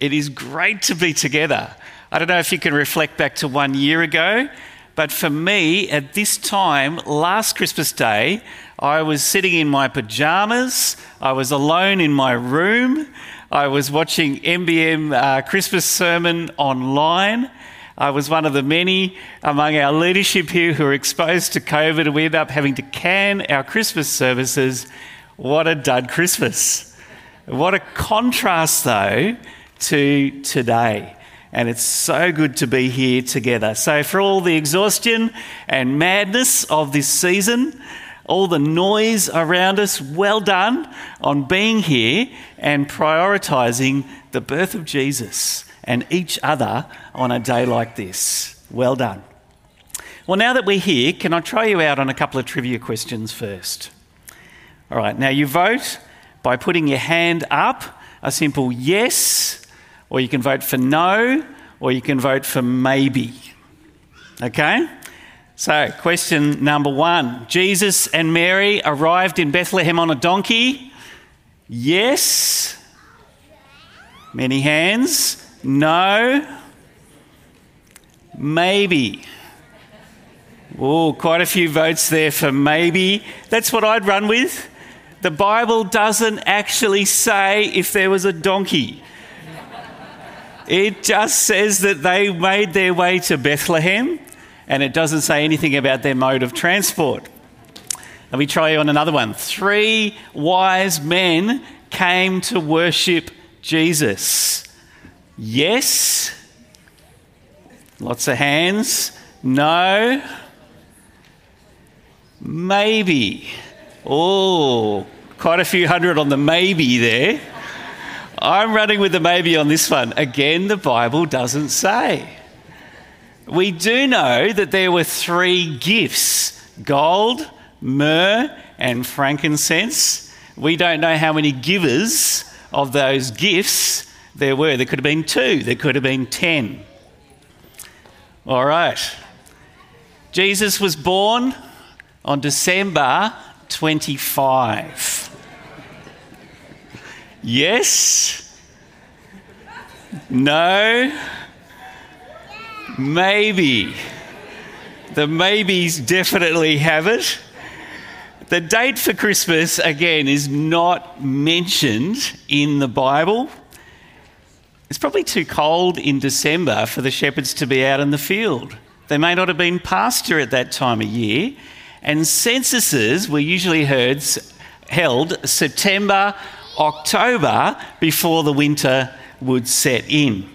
It is great to be together. I don't know if you can reflect back to 1 year ago, but for me, at this time, last Christmas Day, I was sitting in my pyjamas, I was alone in my room, I was watching MBM Christmas sermon online. I was one of the many among our leadership here who were exposed to COVID, and we ended up having to can our Christmas services. What a dud Christmas. What a contrast, though, to today. And it's so good to be here together. So for all the exhaustion and madness of this season, all the noise around us, well done on being here and prioritising the birth of Jesus and each other on a day like this. Well done. Well, now that we're here, can I try you out on a couple of trivia questions first? All right, now you vote by putting your hand up, a simple yes, or you can vote for no, or you can vote for maybe. Okay? So, question number one. Jesus and Mary arrived in Bethlehem on a donkey. Yes. Many hands. No. Maybe. Oh, quite a few votes there for maybe. That's what I'd run with. The Bible doesn't actually say if there was a donkey. It just says that they made their way to Bethlehem, and it doesn't say anything about their mode of transport. Let me try you on another one. 3 wise men came to worship Jesus. Yes. Lots of hands. No. Maybe. Oh, quite a few hundred on the maybe there. I'm running with the maybe on this one. Again, the Bible doesn't say. We do know that there were 3 gifts: gold, myrrh, and frankincense. We don't know how many givers of those gifts there were. There could have been 2, there could have been 10. All right. Jesus was born on December 25. Yes. No. Maybe. The maybes definitely have it. The date for Christmas, again, is not mentioned in the Bible. It's probably too cold in December for the shepherds to be out in the field. They may not have been pasture at that time of year. And censuses were usually held September, October, before the winter would set in.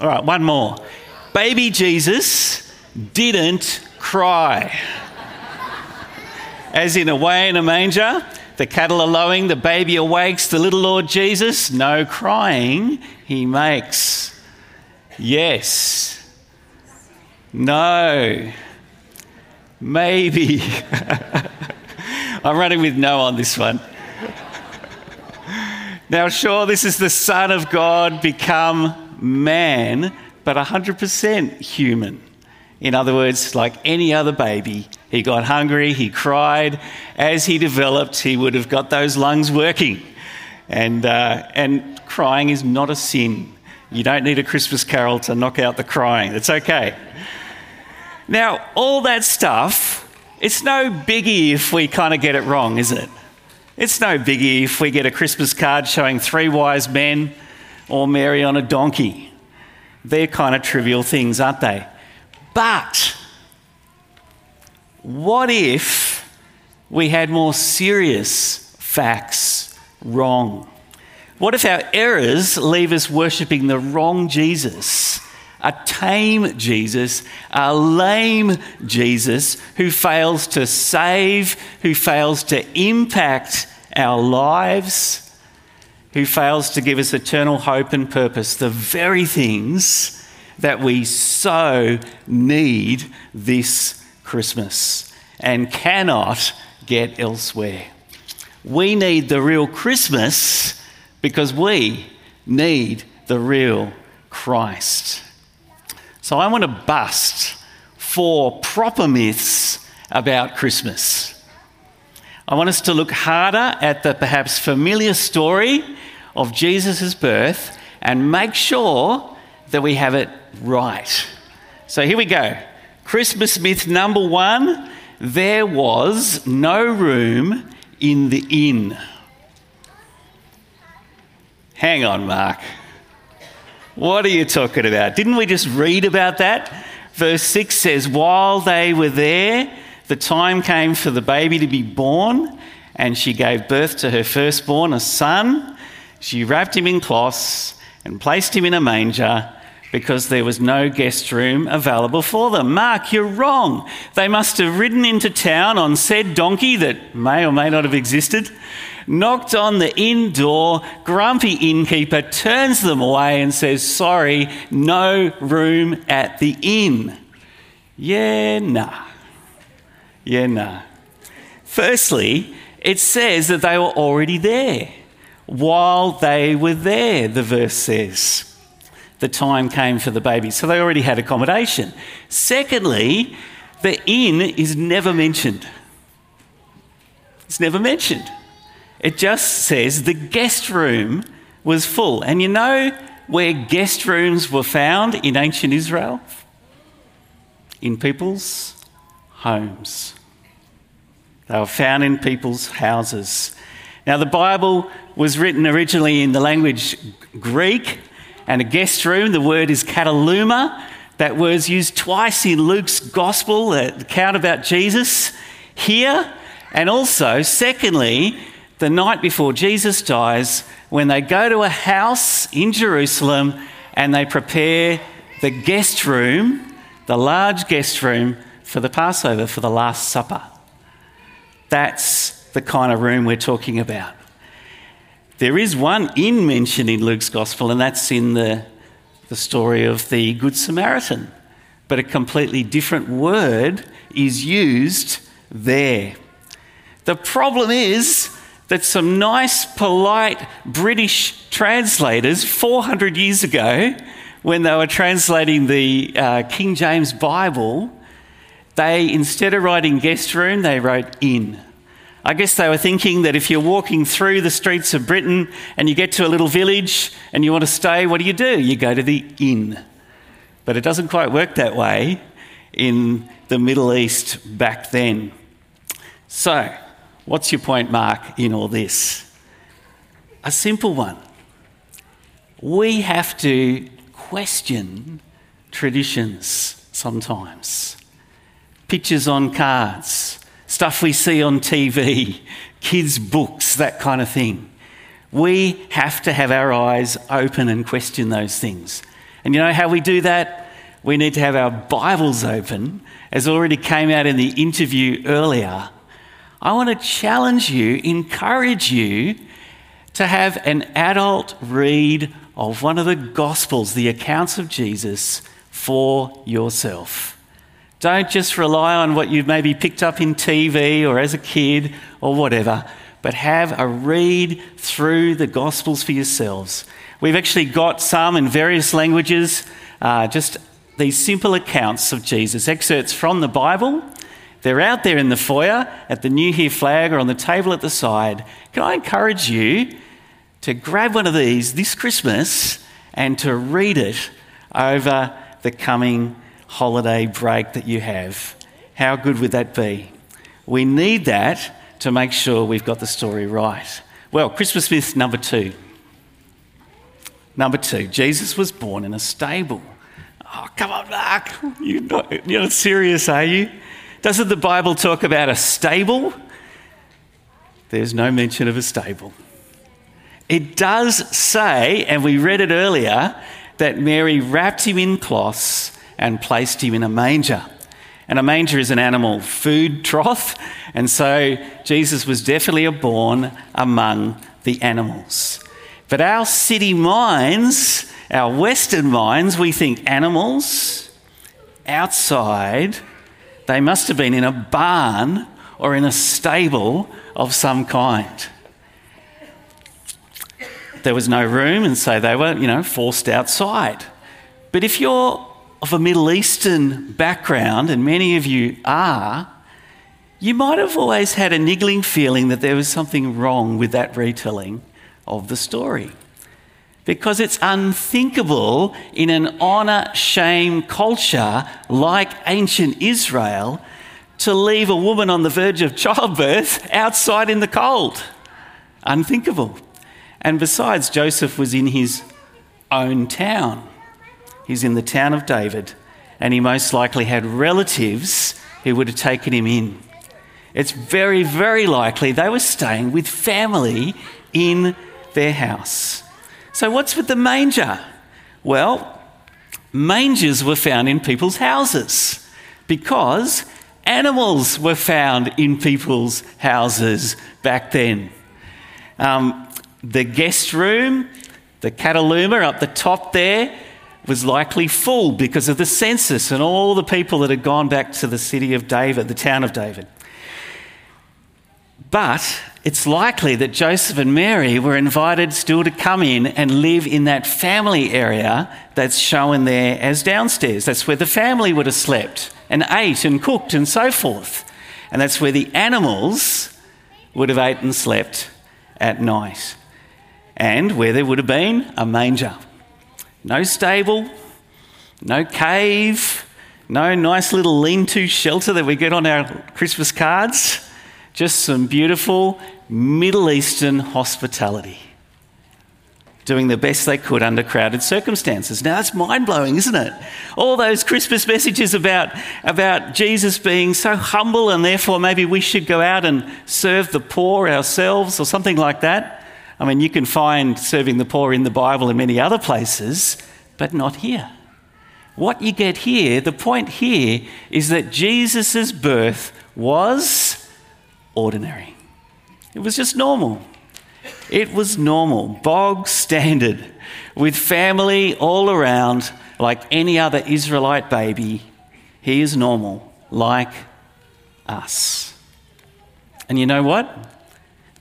All right, one more. Baby Jesus didn't cry. As in Away in a Manger, the cattle are lowing, the baby awakes, the little Lord Jesus, no crying he makes. Yes. No. Maybe. I'm running with no on this one. Now, sure, this is the Son of God become man, but 100% human. In other words, like any other baby, he got hungry, he cried. As he developed, he would have got those lungs working. And crying is not a sin. You don't need a Christmas carol to knock out the crying. It's okay. Now, all that stuff, it's no biggie if we kind of get it wrong, is it? It's no biggie if we get a Christmas card showing 3 wise men or Mary on a donkey. They're kind of trivial things, aren't they? But what if we had more serious facts wrong? What if our errors leave us worshipping the wrong Jesus, a tame Jesus, a lame Jesus who fails to save, who fails to impact our lives, who fails to give us eternal hope and purpose, the very things that we so need this Christmas and cannot get elsewhere. We need the real Christmas because we need the real Christ. So I want to bust 4 proper myths about Christmas. I want us to look harder at the perhaps familiar story of Jesus' birth and make sure that we have it right. So here we go. Christmas myth number one, there was no room in the inn. Hang on, Mark. What are you talking about? Didn't we just read about that? Verse 6 says, while they were there, the time came for the baby to be born, and she gave birth to her firstborn, a son. She wrapped him in cloths and placed him in a manger because there was no guest room available for them. Mark, you're wrong. They must have ridden into town on said donkey that may or may not have existed, knocked on the inn door, grumpy innkeeper turns them away and says, sorry, no room at the inn. Yeah, nah. Firstly, it says that they were already there. While they were there, the verse says, the time came for the baby. So they already had accommodation. Secondly, the inn is never mentioned. It's never mentioned. It just says the guest room was full. And you know where guest rooms were found in ancient Israel? In people's homes. They were found in people's houses. Now, the Bible was written originally in the language Greek, and a guest room, the word is kataluma. That word's used twice in Luke's gospel, the account about Jesus here. And also, secondly, the night before Jesus dies, when they go to a house in Jerusalem and they prepare the guest room, the large guest room, for the Passover, for the Last Supper. That's the kind of room we're talking about. There is one inn mentioned in Luke's Gospel, and that's in the story of the Good Samaritan. But a completely different word is used there. The problem is that some nice, polite British translators 400 years ago, when they were translating the King James Bible, they, instead of writing guest room, they wrote inn. I guess they were thinking that if you're walking through the streets of Britain and you get to a little village and you want to stay, what do? You go to the inn. But it doesn't quite work that way in the Middle East back then. So, what's your point, Mark, in all this? A simple one. We have to question traditions sometimes. Pictures on cards, stuff we see on TV, kids' books, that kind of thing. We have to have our eyes open and question those things. And you know how we do that? We need to have our Bibles open, as already came out in the interview earlier. I want to challenge you, encourage you to have an adult read of one of the Gospels, the accounts of Jesus, for yourself. Don't just rely on what you've maybe picked up in TV or as a kid or whatever, but have a read through the Gospels for yourselves. We've actually got some in various languages, just these simple accounts of Jesus, excerpts from the Bible. They're out there in the foyer, at the New Here flag or on the table at the side. Can I encourage you to grab one of these this Christmas and to read it over the coming holiday break that you have? How good would that be? We need that to make sure we've got the story right. Well, Christmas myth number two. Jesus was born in a stable. Oh, come on, Mark. You're not serious, are you? Doesn't the Bible talk about a stable? There's no mention of a stable. It does say, and we read it earlier, that Mary wrapped him in cloths and placed him in a manger. And a manger is an animal food trough, and so Jesus was definitely born among the animals. But our city minds, our Western minds, we think animals outside. They must have been in a barn or in a stable of some kind. There was no room, and so they were, forced outside. But if you're of a Middle Eastern background, and many of you are, you might have always had a niggling feeling that there was something wrong with that retelling of the story. because it's unthinkable in an honor-shame culture like ancient Israel to leave a woman on the verge of childbirth outside in the cold. Unthinkable. And besides, Joseph was in his own town. He's in the town of David, and he most likely had relatives who would have taken him in. It's very, very likely they were staying with family in their house. So what's with the manger? Well, mangers were found in people's houses because animals were found in people's houses back then. The guest room, the kataluma up the top there, was likely full because of the census and all the people that had gone back to the city of David, the town of David. But it's likely that Joseph and Mary were invited still to come in and live in that family area that's shown there as downstairs. That's where the family would have slept and ate and cooked and so forth. And that's where the animals would have ate and slept at night. And where there would have been a manger. No stable, no cave, no nice little lean-to shelter that we get on our Christmas cards. Just some beautiful Middle Eastern hospitality, doing the best they could under crowded circumstances. Now, that's mind-blowing, isn't it? All those Christmas messages about Jesus being so humble and therefore maybe we should go out and serve the poor ourselves or something like that. I mean, you can find serving the poor in the Bible and many other places, but not here. What you get here, the point here, is that Jesus' birth was ordinary. It was just normal. It was normal, bog standard, with family all around, like any other Israelite baby. He is normal, like us. And you know what?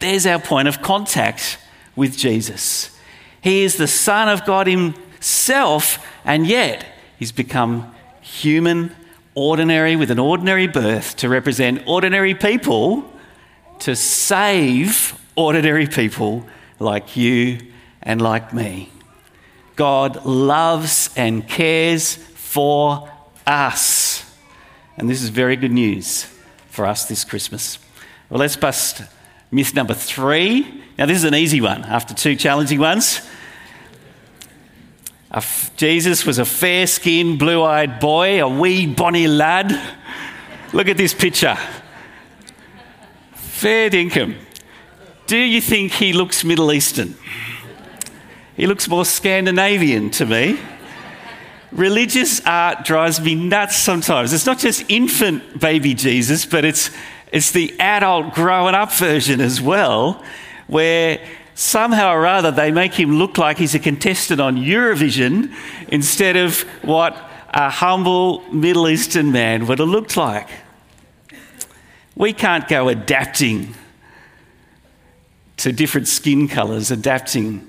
There's our point of contact with Jesus. He is the Son of God himself, and yet he's become human, ordinary, with an ordinary birth to represent ordinary people, to save ordinary people like you and like me. God loves and cares for us. And this is very good news for us this Christmas. Well, let's bust myth number 3. Now, this is an easy one after 2 challenging ones. Jesus was a fair-skinned, blue-eyed boy, a wee bonny lad. Look at this picture. Fair dinkum. Do you think he looks Middle Eastern? He looks more Scandinavian to me. Religious art drives me nuts sometimes. It's not just infant baby Jesus, but it's the adult grown-up version as well, where somehow or other they make him look like he's a contestant on Eurovision instead of what a humble Middle Eastern man would have looked like. We can't go adapting to different skin colours, adapting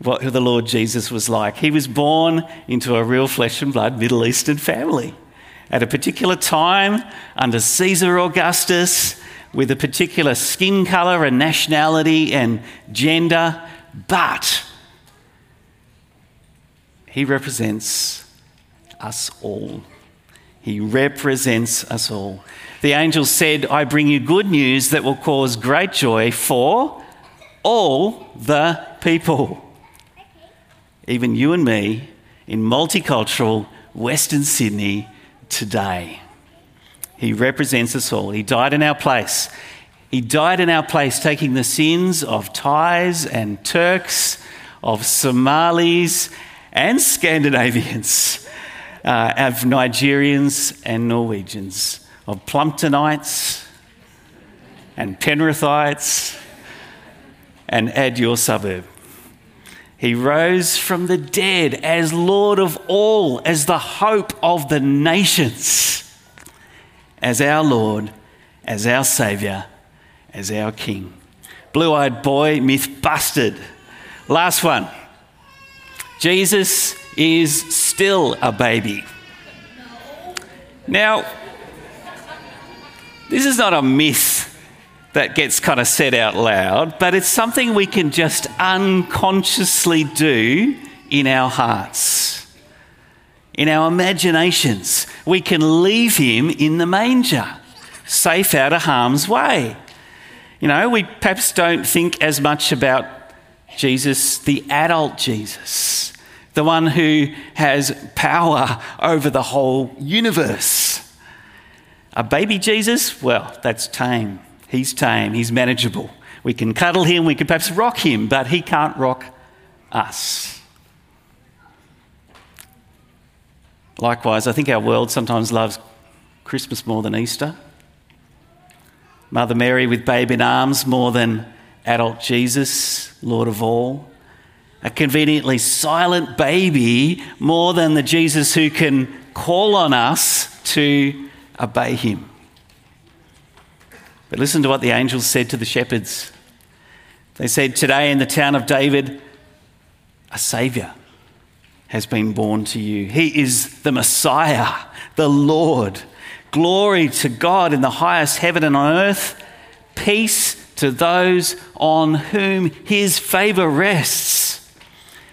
what the Lord Jesus was like. He was born into a real flesh and blood Middle Eastern family at a particular time under Caesar Augustus with a particular skin colour and nationality and gender, but he represents us all. He represents us all. The angel said, I bring you good news that will cause great joy for all the people. Even you and me in multicultural Western Sydney today. He represents us all. He died in our place. He died in our place taking the sins of Thais and Turks, of Somalis and Scandinavians, of Nigerians and Norwegians, of Plumptonites and Penrithites, and add your suburb. He rose from the dead as Lord of all, as the hope of the nations, as our Lord, as our Saviour, as our King. Blue-eyed boy, myth busted. Last one. Jesus is still a baby. Now, this is not a myth that gets kind of said out loud, but it's something we can just unconsciously do in our hearts, in our imaginations. We can leave him in the manger, safe out of harm's way. You know, we perhaps don't think as much about Jesus, the adult Jesus, the one who has power over the whole universe. A baby Jesus, well, that's tame. He's tame, he's manageable. We can cuddle him, we can perhaps rock him, but he can't rock us. Likewise, I think our world sometimes loves Christmas more than Easter. Mother Mary with babe in arms more than adult Jesus, Lord of all. A conveniently silent baby more than the Jesus who can call on us to obey him. But listen to what the angels said to the shepherds. They said, "Today in the town of David, a saviour has been born to you. He is the Messiah, the Lord. Glory to God in the highest heaven and on earth. Peace to those on whom his favour rests."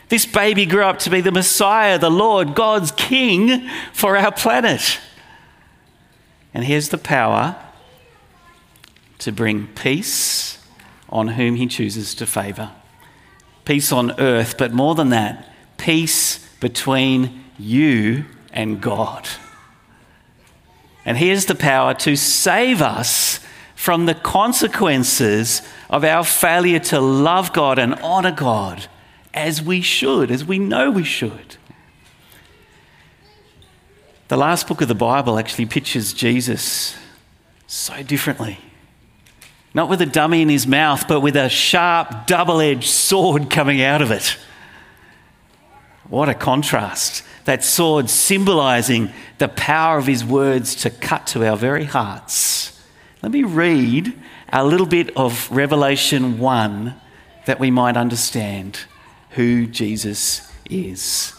This baby grew up to be the Messiah, the Lord, God's King for our planet. And he has the power to bring peace on whom he chooses to favour. Peace on earth, but more than that, peace between you and God. And he has the power to save us from the consequences of our failure to love God and honour God as we should, as we know we should. The last book of the Bible actually pictures Jesus so differently. Not with a dummy in his mouth, but with a sharp, double-edged sword coming out of it. What a contrast. That sword symbolising the power of his words to cut to our very hearts. Let me read a little bit of Revelation 1 that we might understand who Jesus is.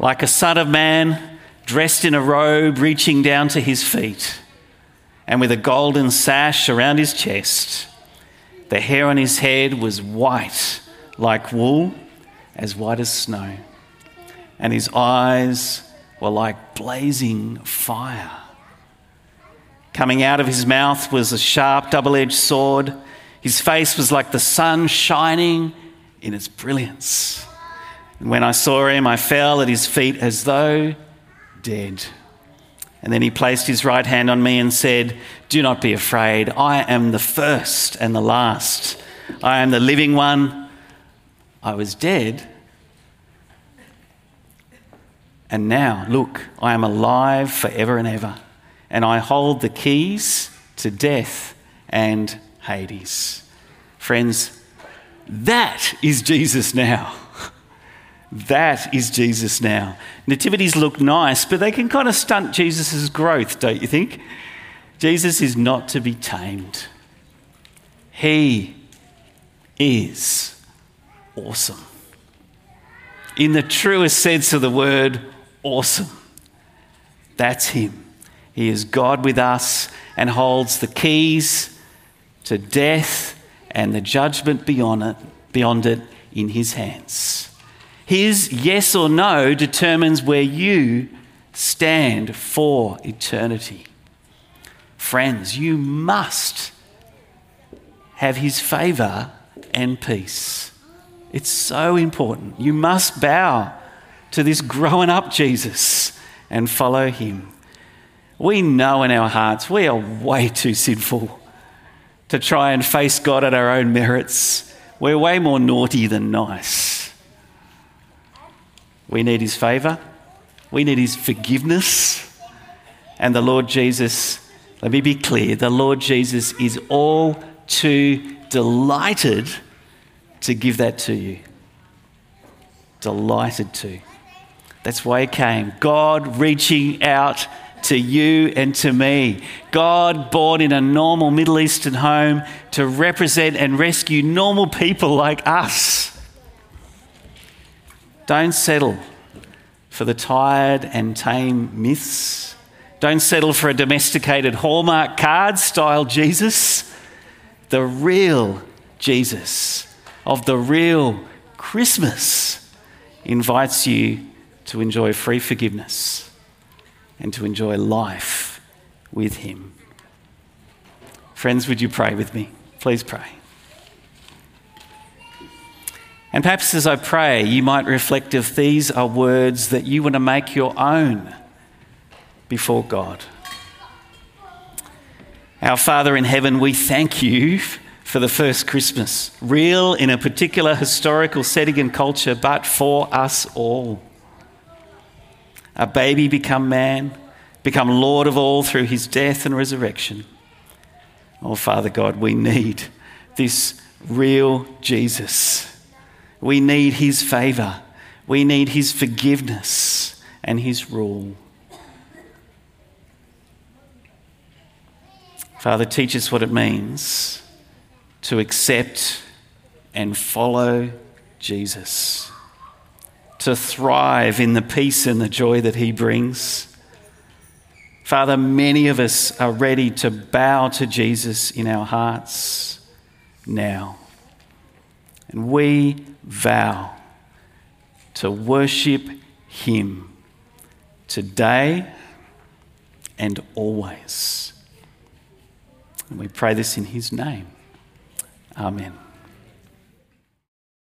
Like a son of man, dressed in a robe reaching down to his feet, and with a golden sash around his chest. The hair on his head was white like wool, as white as snow, and his eyes were like blazing fire. Coming out of his mouth was a sharp double-edged sword. His face was like the sun shining in its brilliance. And when I saw him, I fell at his feet as though dead. And then he placed his right hand on me and said, "Do not be afraid. I am the first and the last. I am the living one. I was dead, and now, look, I am alive forever and ever, and I hold the keys to death and Hades." Friends, that is Jesus now. That is Jesus now. Nativities look nice, but they can kind of stunt Jesus' growth, don't you think? Jesus is not to be tamed. He is awesome. In the truest sense of the word, awesome. That's him. He is God with us and holds the keys to death and the judgment beyond it in his hands. His yes or no determines where you stand for eternity. Friends, you must have his favour and peace. It's so important. You must bow to this growing up Jesus and follow him. We know in our hearts we are way too sinful to try and face God at our own merits. We're way more naughty than nice. We need his favour. We need his forgiveness. And the Lord Jesus, let me be clear, the Lord Jesus is all too delighted to give that to you. Delighted to. That's why he came. God reaching out to you and to me. God born in a normal Middle Eastern home to represent and rescue normal people like us. Don't settle for the tired and tame myths. Don't settle for a domesticated Hallmark card style Jesus. the real Jesus of the real Christmas invites you to enjoy free forgiveness and to enjoy life with him. Friends, would you pray with me? Please pray. And perhaps as I pray, you might reflect if these are words that you want to make your own before God. Our Father in heaven, we thank you for the first Christmas, real in a particular historical setting and culture, but for us all. A baby become man, become Lord of all through his death and resurrection. Oh, Father God, we need this real Jesus. We need his favour. We need his forgiveness and his rule. Father, teach us what it means to accept and follow Jesus, to thrive in the peace and the joy that he brings. Father, many of us are ready to bow to Jesus in our hearts now. And we vow to worship him today and always. And we pray this in his name. Amen.